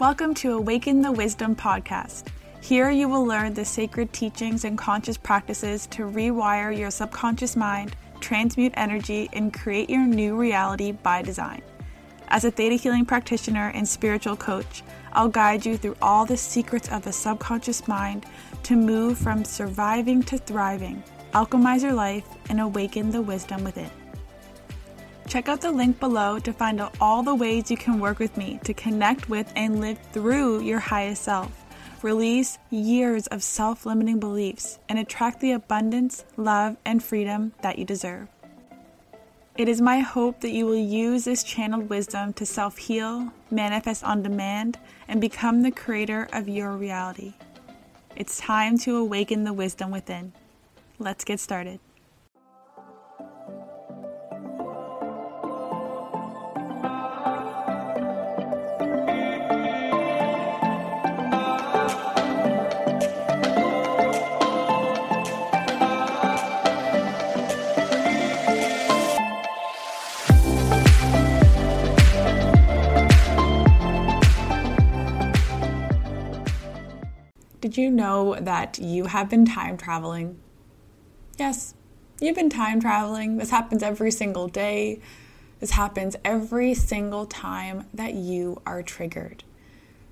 Welcome to Awaken the Wisdom podcast. Here you will learn the sacred teachings and conscious practices to rewire your subconscious mind, transmute energy, and create your new reality by design. As a Theta Healing practitioner and spiritual coach, I'll guide you through all the secrets of the subconscious mind to move from surviving to thriving, alchemize your life, and awaken the wisdom within. Check out the link below to find out all the ways you can work with me to connect with and live through your highest self, release years of self-limiting beliefs, and attract the abundance, love, and freedom that you deserve. It is my hope that you will use this channeled wisdom to self-heal, manifest on demand, and become the creator of your reality. It's time to awaken the wisdom within. Let's get started. Did you know that you have been time traveling? Yes, you've been time traveling. This happens every single day. This happens every single time that you are triggered.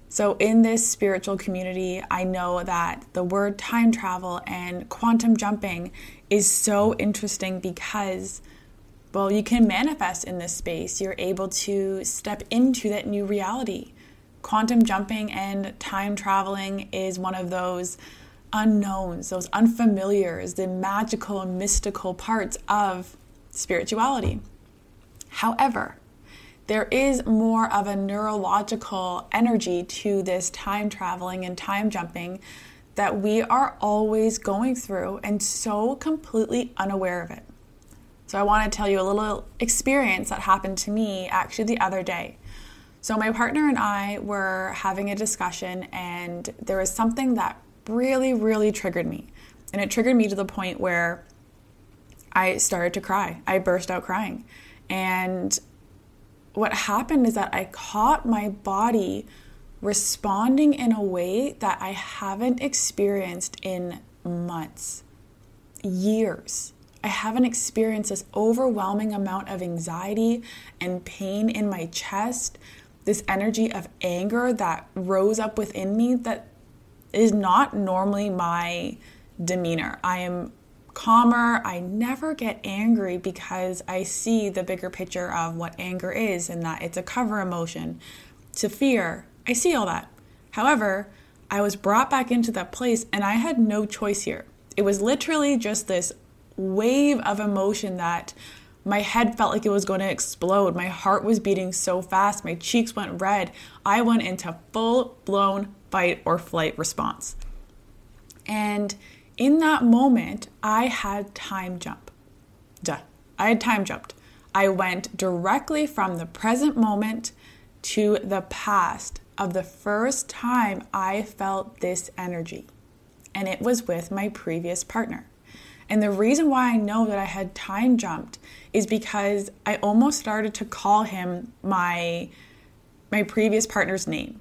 So in this spiritual community, I know that the word time travel and quantum jumping is so interesting because, well, you can manifest in this space. You're able to step into that new reality. Quantum jumping and time traveling is one of those unknowns, those unfamiliars, the magical and mystical parts of spirituality. However, there is more of a neurological energy to this time traveling and time jumping that we are always going through and so completely unaware of it. So I want to tell you a little experience that happened to me actually the other day. So my partner and I were having a discussion, and there was something that really, really triggered me. And it triggered me to the point where I started to cry. I burst out crying. And what happened is that I caught my body responding in a way that I haven't experienced in months, years. I haven't experienced this overwhelming amount of anxiety and pain in my chest, this energy of anger that rose up within me that is not normally my demeanor. I am calmer. I never get angry because I see the bigger picture of what anger is and that it's a cover emotion to fear. I see all that. However, I was brought back into that place and I had no choice here. It was literally just this wave of emotion that my head felt like it was going to explode. My heart was beating so fast. My cheeks went red. I went into full-blown fight or flight response. And in that moment, I had time jump. I had time jumped. I went directly from the present moment to the past of the first time I felt this energy. And it was with my previous partner. And the reason why I know that I had time jumped is because I almost started to call him my previous partner's name.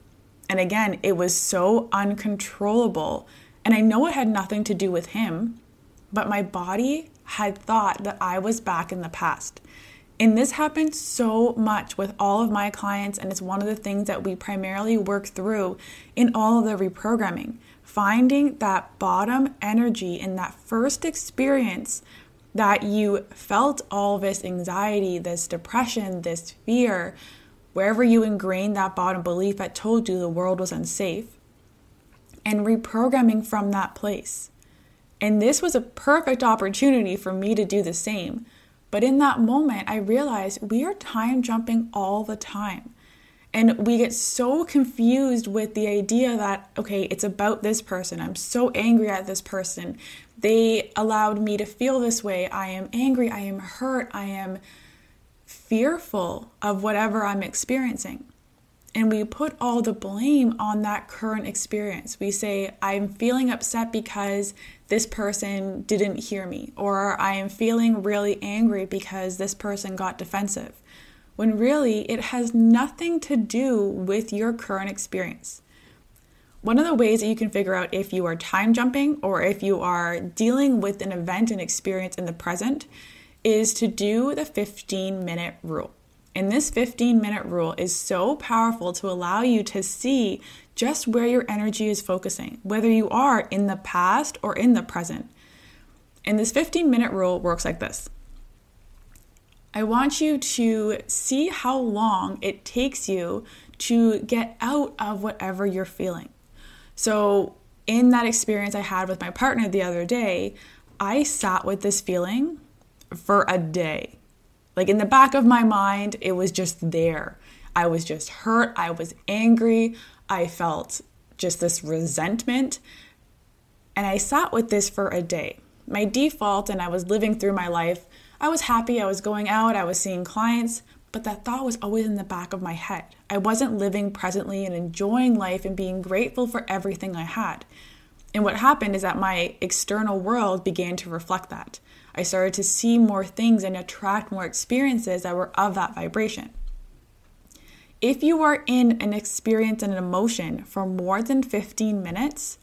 And again, it was so uncontrollable. And I know it had nothing to do with him, but my body had thought that I was back in the past. And this happens so much with all of my clients, and it's one of the things that we primarily work through in all of the reprogramming. Finding that bottom energy in that first experience that you felt all this anxiety, this depression, this fear, wherever you ingrained that bottom belief that told you the world was unsafe, and reprogramming from that place. And this was a perfect opportunity for me to do the same. But in that moment, I realized we are time jumping all the time. And we get so confused with the idea that, okay, it's about this person. I'm so angry at this person. They allowed me to feel this way. I am angry. I am hurt. I am fearful of whatever I'm experiencing. And we put all the blame on that current experience. We say, I'm feeling upset because this person didn't hear me. Or I am feeling really angry because this person got defensive. when really it has nothing to do with your current experience. One of the ways that you can figure out if you are time jumping or if you are dealing with an event and experience in the present is to do the 15-minute rule. And this 15-minute rule is so powerful to allow you to see just where your energy is focusing, whether you are in the past or in the present. And this 15-minute rule works like this. I want you to see how long it takes you to get out of whatever you're feeling. So in that experience I had with my partner the other day, I sat with this feeling for a day. Like in the back of my mind, it was just there. I was just hurt. I was angry. I felt just this resentment. And I sat with this for a day. My default, and I was living through my life, I was happy. I was going out. I was seeing clients. But that thought was always in the back of my head. I wasn't living presently and enjoying life and being grateful for everything I had. And what happened is that my external world began to reflect that. I started to see more things and attract more experiences that were of that vibration. If you are in an experience and an emotion for more than 15 minutes,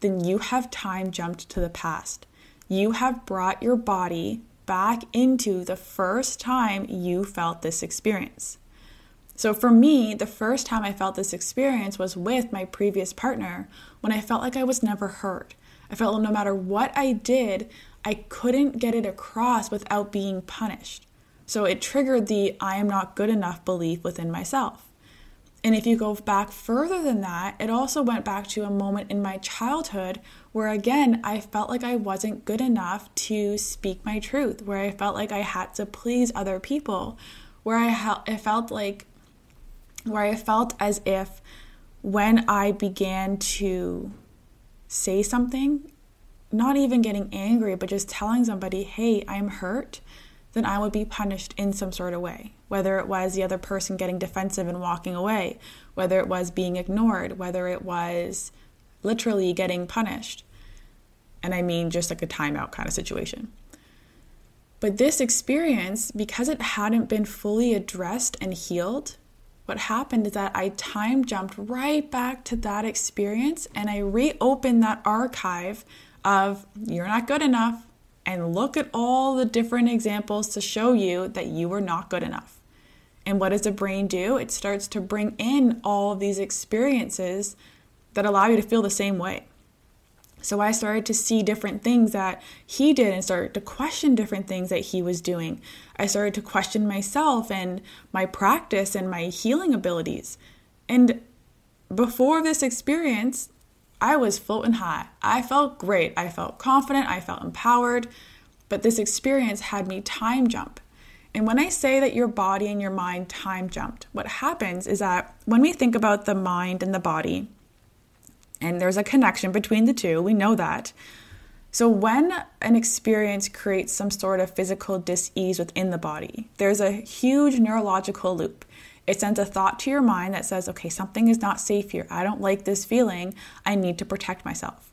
then you have time jumped to the past. You have brought your body back into the first time you felt this experience. So for me, the first time I felt this experience was with my previous partner when I felt like I was never heard. I felt like no matter what I did, I couldn't get it across without being punished. So it triggered the I am not good enough belief within myself. And if you go back further than that, it also went back to a moment in my childhood where, again, I felt like I wasn't good enough to speak my truth, where I felt like I had to please other people, where I felt as if when I began to say something, not even getting angry, but just telling somebody, hey, I'm hurt, then I would be punished in some sort of way. Whether it was the other person getting defensive and walking away, whether it was being ignored, whether it was literally getting punished. And I mean just like a timeout kind of situation. But this experience, because it hadn't been fully addressed and healed, what happened is that I time jumped right back to that experience and I reopened that archive of you're not good enough and look at all the different examples to show you that you were not good enough. And what does the brain do? It starts to bring in all of these experiences that allow you to feel the same way. So I started to see different things that he did and started to question different things that he was doing. I started to question myself and my practice and my healing abilities. And before this experience, I was floating high. I felt great. I felt confident. I felt empowered. But this experience had me time jump. And when I say that your body and your mind time jumped, what happens is that when we think about the mind and the body, and there's a connection between the two, we know that. So when an experience creates some sort of physical dis-ease within the body, there's a huge neurological loop. It sends a thought to your mind that says, okay, something is not safe here. I don't like this feeling. I need to protect myself.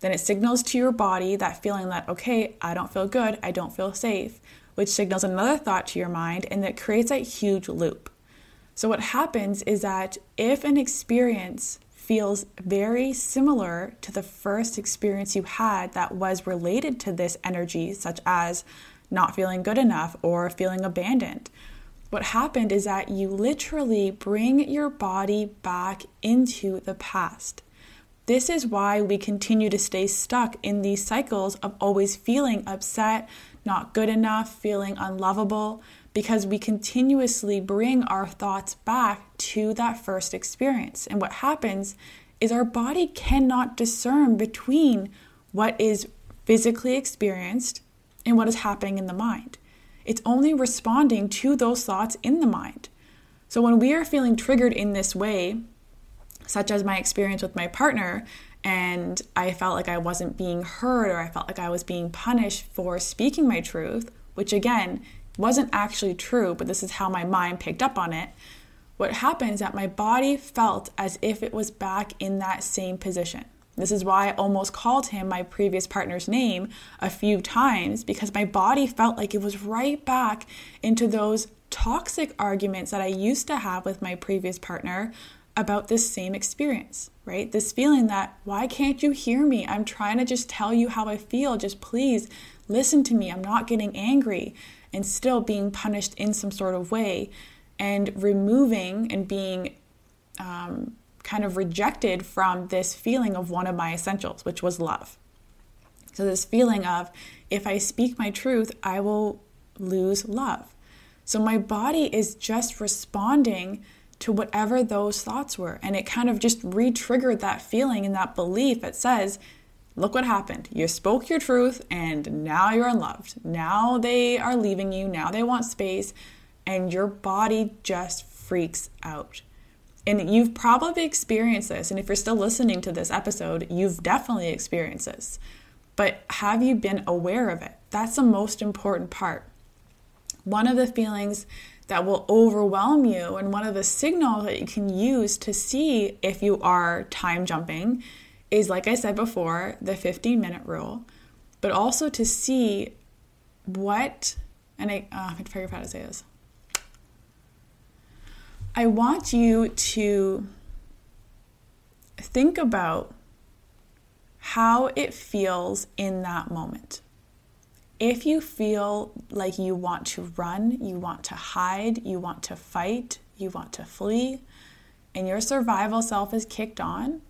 Then it signals to your body that feeling that, okay, I don't feel good. I don't feel safe, which signals another thought to your mind, and that creates a huge loop. So what happens is that if an experience feels very similar to the first experience you had that was related to this energy, such as not feeling good enough or feeling abandoned, what happened is that you literally bring your body back into the past. This is why we continue to stay stuck in these cycles of always feeling upset, not good enough, feeling unlovable, because we continuously bring our thoughts back to that first experience. And what happens is our body cannot discern between what is physically experienced and what is happening in the mind. It's only responding to those thoughts in the mind. So when we are feeling triggered in this way, such as my experience with my partner, and I felt like I wasn't being heard, or I felt like I was being punished for speaking my truth, which again, wasn't actually true, but this is how my mind picked up on it. What happens is that my body felt as if it was back in that same position. This is why I almost called him my previous partner's name a few times, because my body felt like it was right back into those toxic arguments that I used to have with my previous partner about this same experience, right? This feeling that, why can't you hear me? I'm trying to just tell you how I feel. Just please listen to me. I'm not getting angry, and still being punished in some sort of way and removing and being kind of rejected from this feeling of one of my essentials, which was love. So this feeling of, if I speak my truth, I will lose love. So my body is just responding to whatever those thoughts were. And it kind of just re-triggered that feeling and that belief that says, look what happened. You spoke your truth and now you're unloved. Now they are leaving you. Now they want space. And your body just freaks out. And you've probably experienced this. And if you're still listening to this episode, you've definitely experienced this. But have you been aware of it? That's the most important part. One of the feelings that will overwhelm you, and one of the signals that you can use to see if you are time jumping, is, like I said before, the 15-minute rule, but also to see what, and I have to figure out how to say this. I want you to think about how it feels in that moment. If you feel like you want to run, you want to hide, you want to fight, you want to flee, and your survival self is kicked on,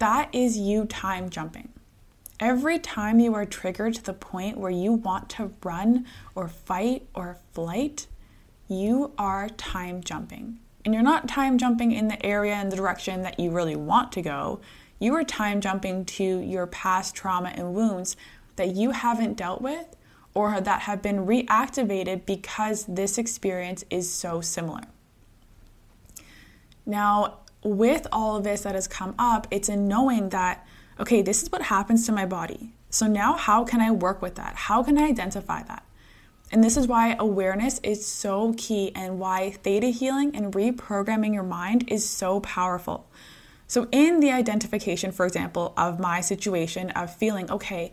that is you time jumping. Every time you are triggered to the point where you want to run or fight or flight, you are time jumping. And you're not time jumping in the area and the direction that you really want to go. You are time jumping to your past trauma and wounds that you haven't dealt with, or that have been reactivated because this experience is so similar. Now, with all of this that has come up, it's in knowing that, okay, this is what happens to my body. So now how can I work with that? How can I identify that? And this is why awareness is so key, and why theta healing and reprogramming your mind is so powerful. So in the identification, for example, of my situation of feeling, okay,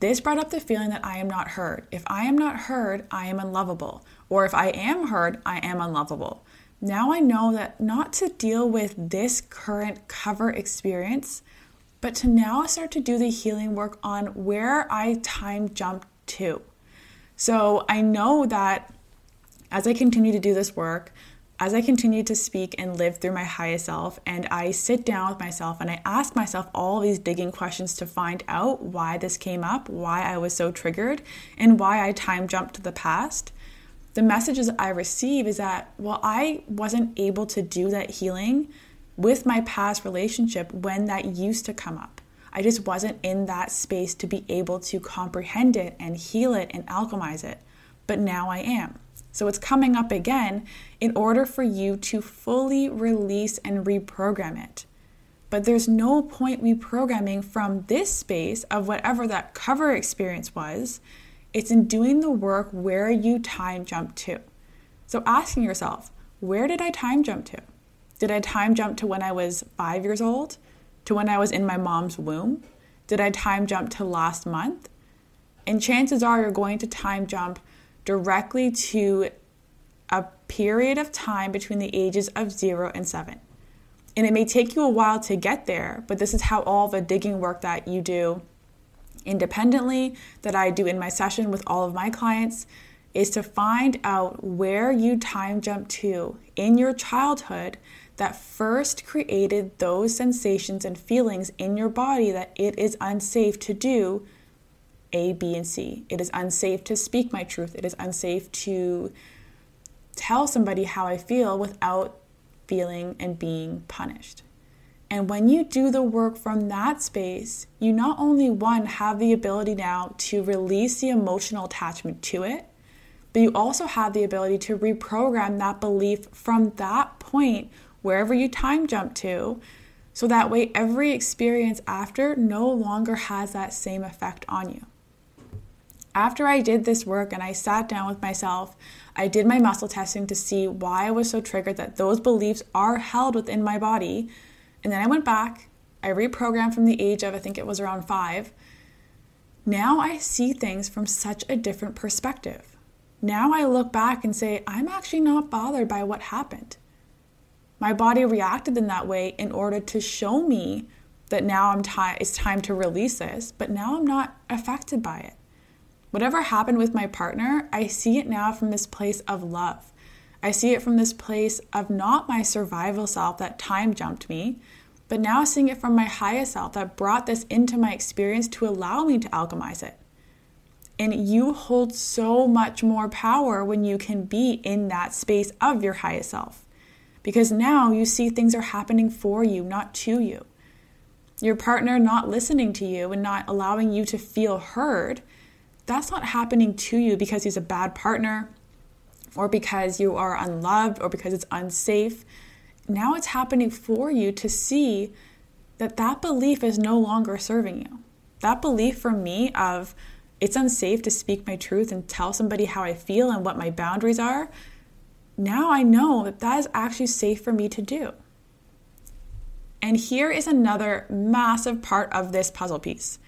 this brought up the feeling that I am not heard. If I am not heard, I am unlovable. Or if I am heard, I am unlovable. Now I know that not to deal with this current cover experience, but to now start to do the healing work on where I time jumped to. So I know that as I continue to do this work, as I continue to speak and live through my highest self, and I sit down with myself and I ask myself all these digging questions to find out why this came up, why I was so triggered, and why I time jumped to the past, the messages I receive is that, well, I wasn't able to do that healing with my past relationship when that used to come up. I just wasn't in that space to be able to comprehend it and heal it and alchemize it. But now I am. So it's coming up again in order for you to fully release and reprogram it. But there's no point reprogramming from this space of whatever that cover experience was. It's in doing the work where you time jump to. So asking yourself, where did I time jump to? Did I time jump to when I was 5 years old? To when I was in my mom's womb? Did I time jump to last month? And chances are you're going to time jump directly to a period of time between the ages of 0 and 7. And it may take you a while to get there, but this is how all the digging work that you do independently, that I do in my session with all of my clients, is to find out where you time jump to in your childhood that first created those sensations and feelings in your body that it is unsafe to do A, B, and C. It is unsafe to speak my truth. It is unsafe to tell somebody how I feel without feeling and being punished. And when you do the work from that space, you not only, one, have the ability now to release the emotional attachment to it, but you also have the ability to reprogram that belief from that point wherever you time jump to, so that way every experience after no longer has that same effect on you. After I did this work and I sat down with myself, I did my muscle testing to see why I was so triggered that those beliefs are held within my body. And then I went back, I reprogrammed from the age of, I think it was around 5. Now I see things from such a different perspective. Now I look back and say, I'm actually not bothered by what happened. My body reacted in that way in order to show me that now it's time to release this, but now I'm not affected by it. Whatever happened with my partner, I see it now from this place of love. I see it from this place of not my survival self that time jumped me, but now seeing it from my highest self that brought this into my experience to allow me to alchemize it. And you hold so much more power when you can be in that space of your highest self, because now you see things are happening for you, not to you. Your partner not listening to you and not allowing you to feel heard, that's not happening to you because he's a bad partner or because you are unloved or because it's unsafe. Now it's happening for you to see that that belief is no longer serving you. That belief for me of, it's unsafe to speak my truth and tell somebody how I feel and what my boundaries are. Now I know that that is actually safe for me to do. And here is another massive part of this puzzle piece,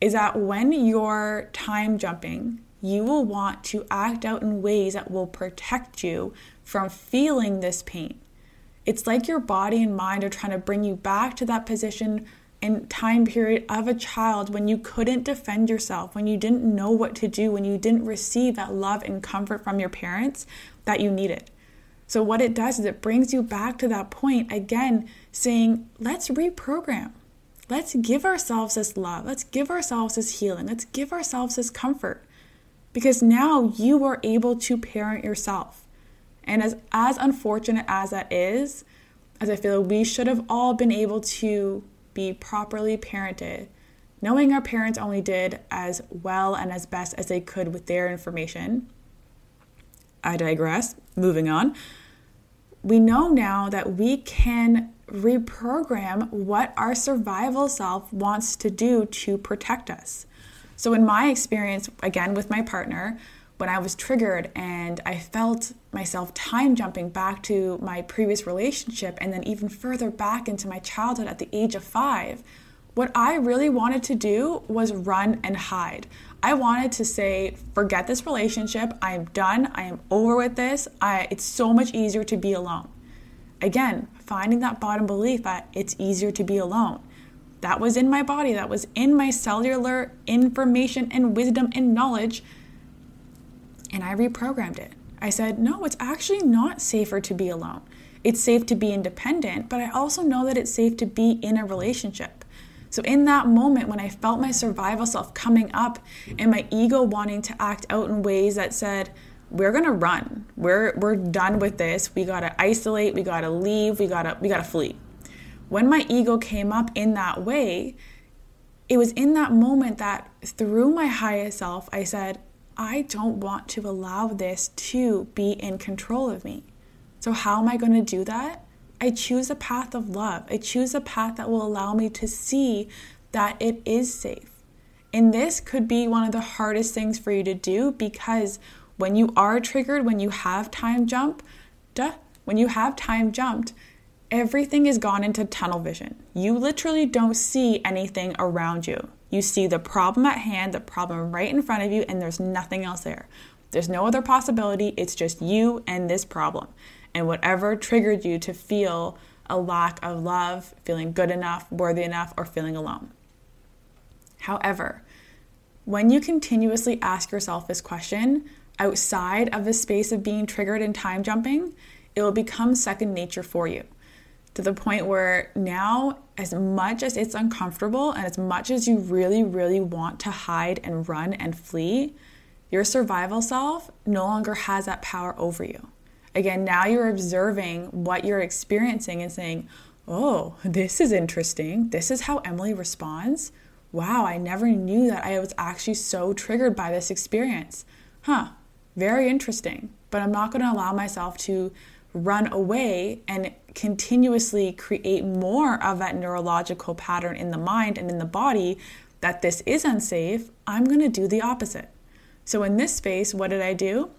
is that when you're time jumping, you will want to act out in ways that will protect you from feeling this pain. It's like your body and mind are trying to bring you back to that position and time period of a child when you couldn't defend yourself, when you didn't know what to do, when you didn't receive that love and comfort from your parents that you needed. So what it does is it brings you back to that point again, saying, let's reprogram. Let's give ourselves this love. Let's give ourselves this healing. Let's give ourselves this comfort, because now you are able to parent yourself. And as unfortunate as that is, as I feel we should have all been able to be properly parented, knowing our parents only did as well and as best as they could with their information. I digress. Moving on. We know now that we can reprogram what our survival self wants to do to protect us. So in my experience, again, with my partner, when I was triggered and I felt myself time jumping back to my previous relationship and then even further back into my childhood at the age of 5, what I really wanted to do was run and hide. I wanted to say, forget this relationship. I am done. I am over with this. It's so much easier to be alone. Again, finding that bottom belief that it's easier to be alone. That was in my body. That was in my cellular information and wisdom and knowledge. And I reprogrammed it. I said, no, it's actually not safer to be alone. It's safe to be independent, but I also know that it's safe to be in a relationship. So in that moment, when I felt my survival self coming up and my ego wanting to act out in ways that said, we're going to run. We're done with this. We got to isolate. We got to leave. We got to flee. When my ego came up in that way, it was in that moment that through my higher self, I said, I don't want to allow this to be in control of me. So how am I going to do that? I choose a path of love. I choose a path that will allow me to see that it is safe. And this could be one of the hardest things for you to do, because when you are triggered, when you have time jumped, everything is gone into tunnel vision. You literally don't see anything around you. You see the problem at hand, the problem right in front of you, and there's nothing else there. There's no other possibility. It's just you and this problem. And whatever triggered you to feel a lack of love, feeling good enough, worthy enough, or feeling alone. However, when you continuously ask yourself this question outside of the space of being triggered and time jumping, it will become second nature for you. To the point where now, as much as it's uncomfortable and as much as you really, really want to hide and run and flee, your survival self no longer has that power over you. Again, now you're observing what you're experiencing and saying, oh, this is interesting. This is how Emily responds. Wow, I never knew that I was actually so triggered by this experience. Very interesting. But I'm not going to allow myself to run away and continuously create more of that neurological pattern in the mind and in the body that this is unsafe. I'm going to do the opposite. So in this space, what did I do?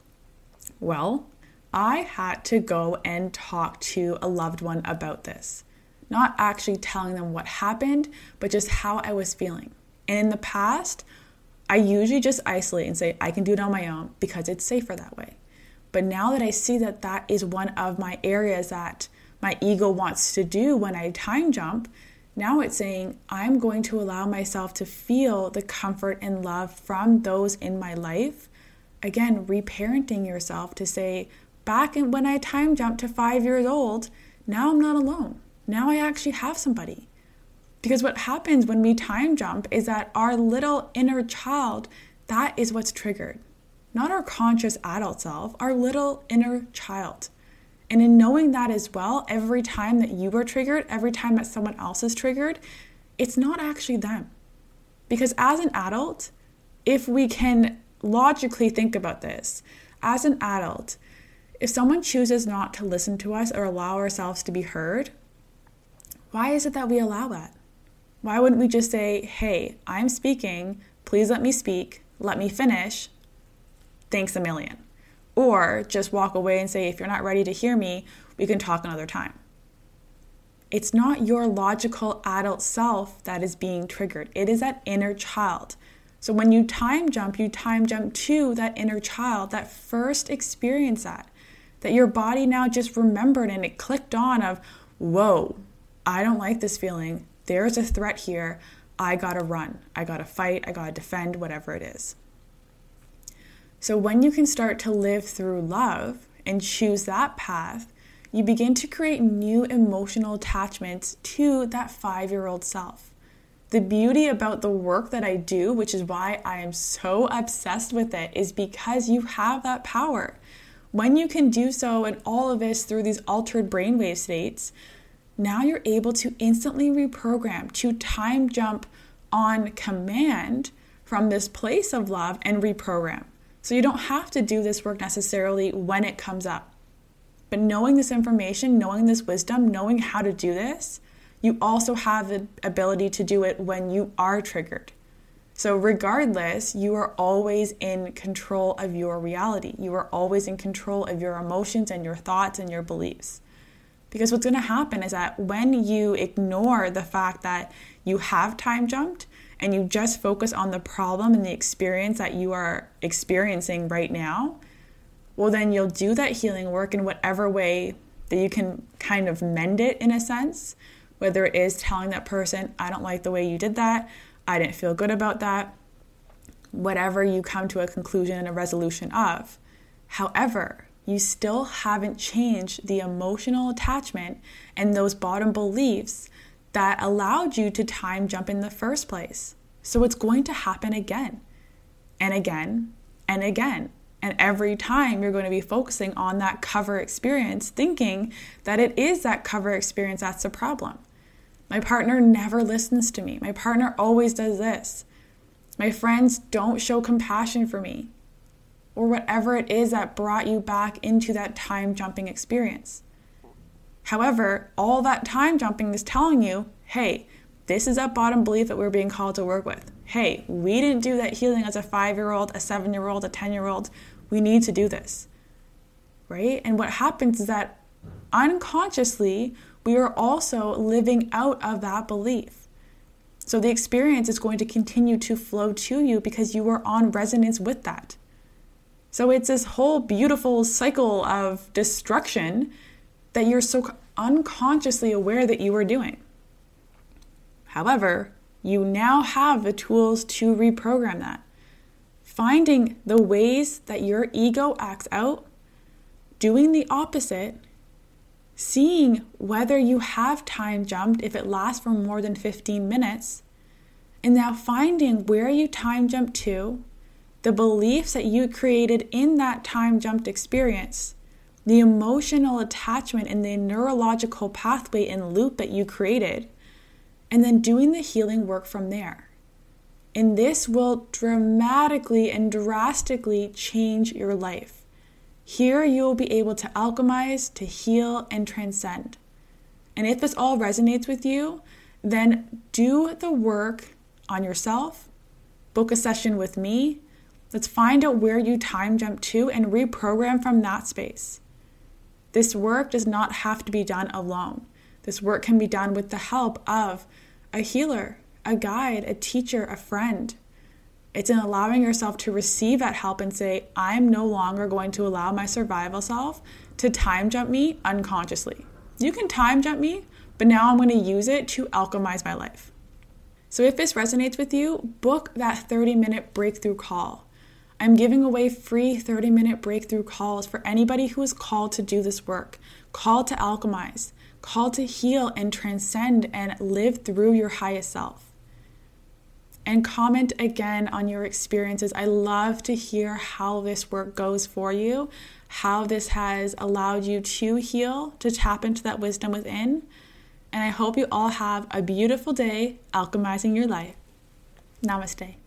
Well, I had to go and talk to a loved one about this. Not actually telling them what happened, but just how I was feeling. And in the past, I usually just isolate and say, I can do it on my own because it's safer that way. But now that I see that that is one of my areas that my ego wants to do when I time jump, now it's saying I'm going to allow myself to feel the comfort and love from those in my life. Again, reparenting yourself to say, back when I time jumped to 5 years old, now I'm not alone. Now I actually have somebody. Because what happens when we time jump is that our little inner child, that is what's triggered. Not our conscious adult self, our little inner child. And in knowing that as well, every time that you are triggered, every time that someone else is triggered, it's not actually them. Because as an adult, if we can logically think about this, as an adult, if someone chooses not to listen to us or allow ourselves to be heard, why is it that we allow that? Why wouldn't we just say, hey, I'm speaking, please let me speak, let me finish, thanks a million. Or just walk away and say, if you're not ready to hear me, we can talk another time. It's not your logical adult self that is being triggered. It is that inner child. So when you time jump to that inner child, that first experience that your body now just remembered and it clicked on of, whoa, I don't like this feeling. There's a threat here. I gotta run. I gotta fight. I gotta defend, whatever it is. So when you can start to live through love and choose that path, you begin to create new emotional attachments to that 5-year-old self. The beauty about the work that I do, which is why I am so obsessed with it, is because you have that power. When you can do so, and all of this through these altered brainwave states, now you're able to instantly reprogram, to time jump on command from this place of love and reprogram. So you don't have to do this work necessarily when it comes up. But knowing this information, knowing this wisdom, knowing how to do this, you also have the ability to do it when you are triggered. So regardless, you are always in control of your reality. You are always in control of your emotions and your thoughts and your beliefs. Because what's going to happen is that when you ignore the fact that you have time jumped, and you just focus on the problem and the experience that you are experiencing right now, well, then you'll do that healing work in whatever way that you can kind of mend it in a sense, whether it is telling that person, I don't like the way you did that, I didn't feel good about that, whatever you come to a conclusion and a resolution of. However, you still haven't changed the emotional attachment and those bottom beliefs that allowed you to time jump in the first place. So it's going to happen again and again and again. And every time you're going to be focusing on that cover experience, thinking that it is that cover experience that's the problem. My partner never listens to me. My partner always does this. My friends don't show compassion for me. Or whatever it is that brought you back into that time jumping experience. However, all that time jumping is telling you, hey, this is that bottom belief that we're being called to work with. Hey, we didn't do that healing as a 5-year-old, a 7-year-old, a 10-year-old. We need to do this, right? And what happens is that unconsciously, we are also living out of that belief. So the experience is going to continue to flow to you because you are on resonance with that. So it's this whole beautiful cycle of destruction that you're so unconsciously aware that you are doing. However, you now have the tools to reprogram that. Finding the ways that your ego acts out, doing the opposite, seeing whether you have time jumped if it lasts for more than 15 minutes, and now finding where you time jumped to, the beliefs that you created in that time jumped experience, the emotional attachment and the neurological pathway and loop that you created, and then doing the healing work from there. And this will dramatically and drastically change your life. Here you will be able to alchemize, to heal, and transcend. And if this all resonates with you, then do the work on yourself. Book a session with me. Let's find out where you time jump to and reprogram from that space. This work does not have to be done alone. This work can be done with the help of a healer, a guide, a teacher, a friend. It's in allowing yourself to receive that help and say, I'm no longer going to allow my survival self to time jump me unconsciously. You can time jump me, but now I'm going to use it to alchemize my life. So if this resonates with you, book that 30-minute breakthrough call. I'm giving away free 30-minute breakthrough calls for anybody who is called to do this work, called to alchemize, called to heal and transcend and live through your highest self. And comment again on your experiences. I love to hear how this work goes for you, how this has allowed you to heal, to tap into that wisdom within. And I hope you all have a beautiful day alchemizing your life. Namaste.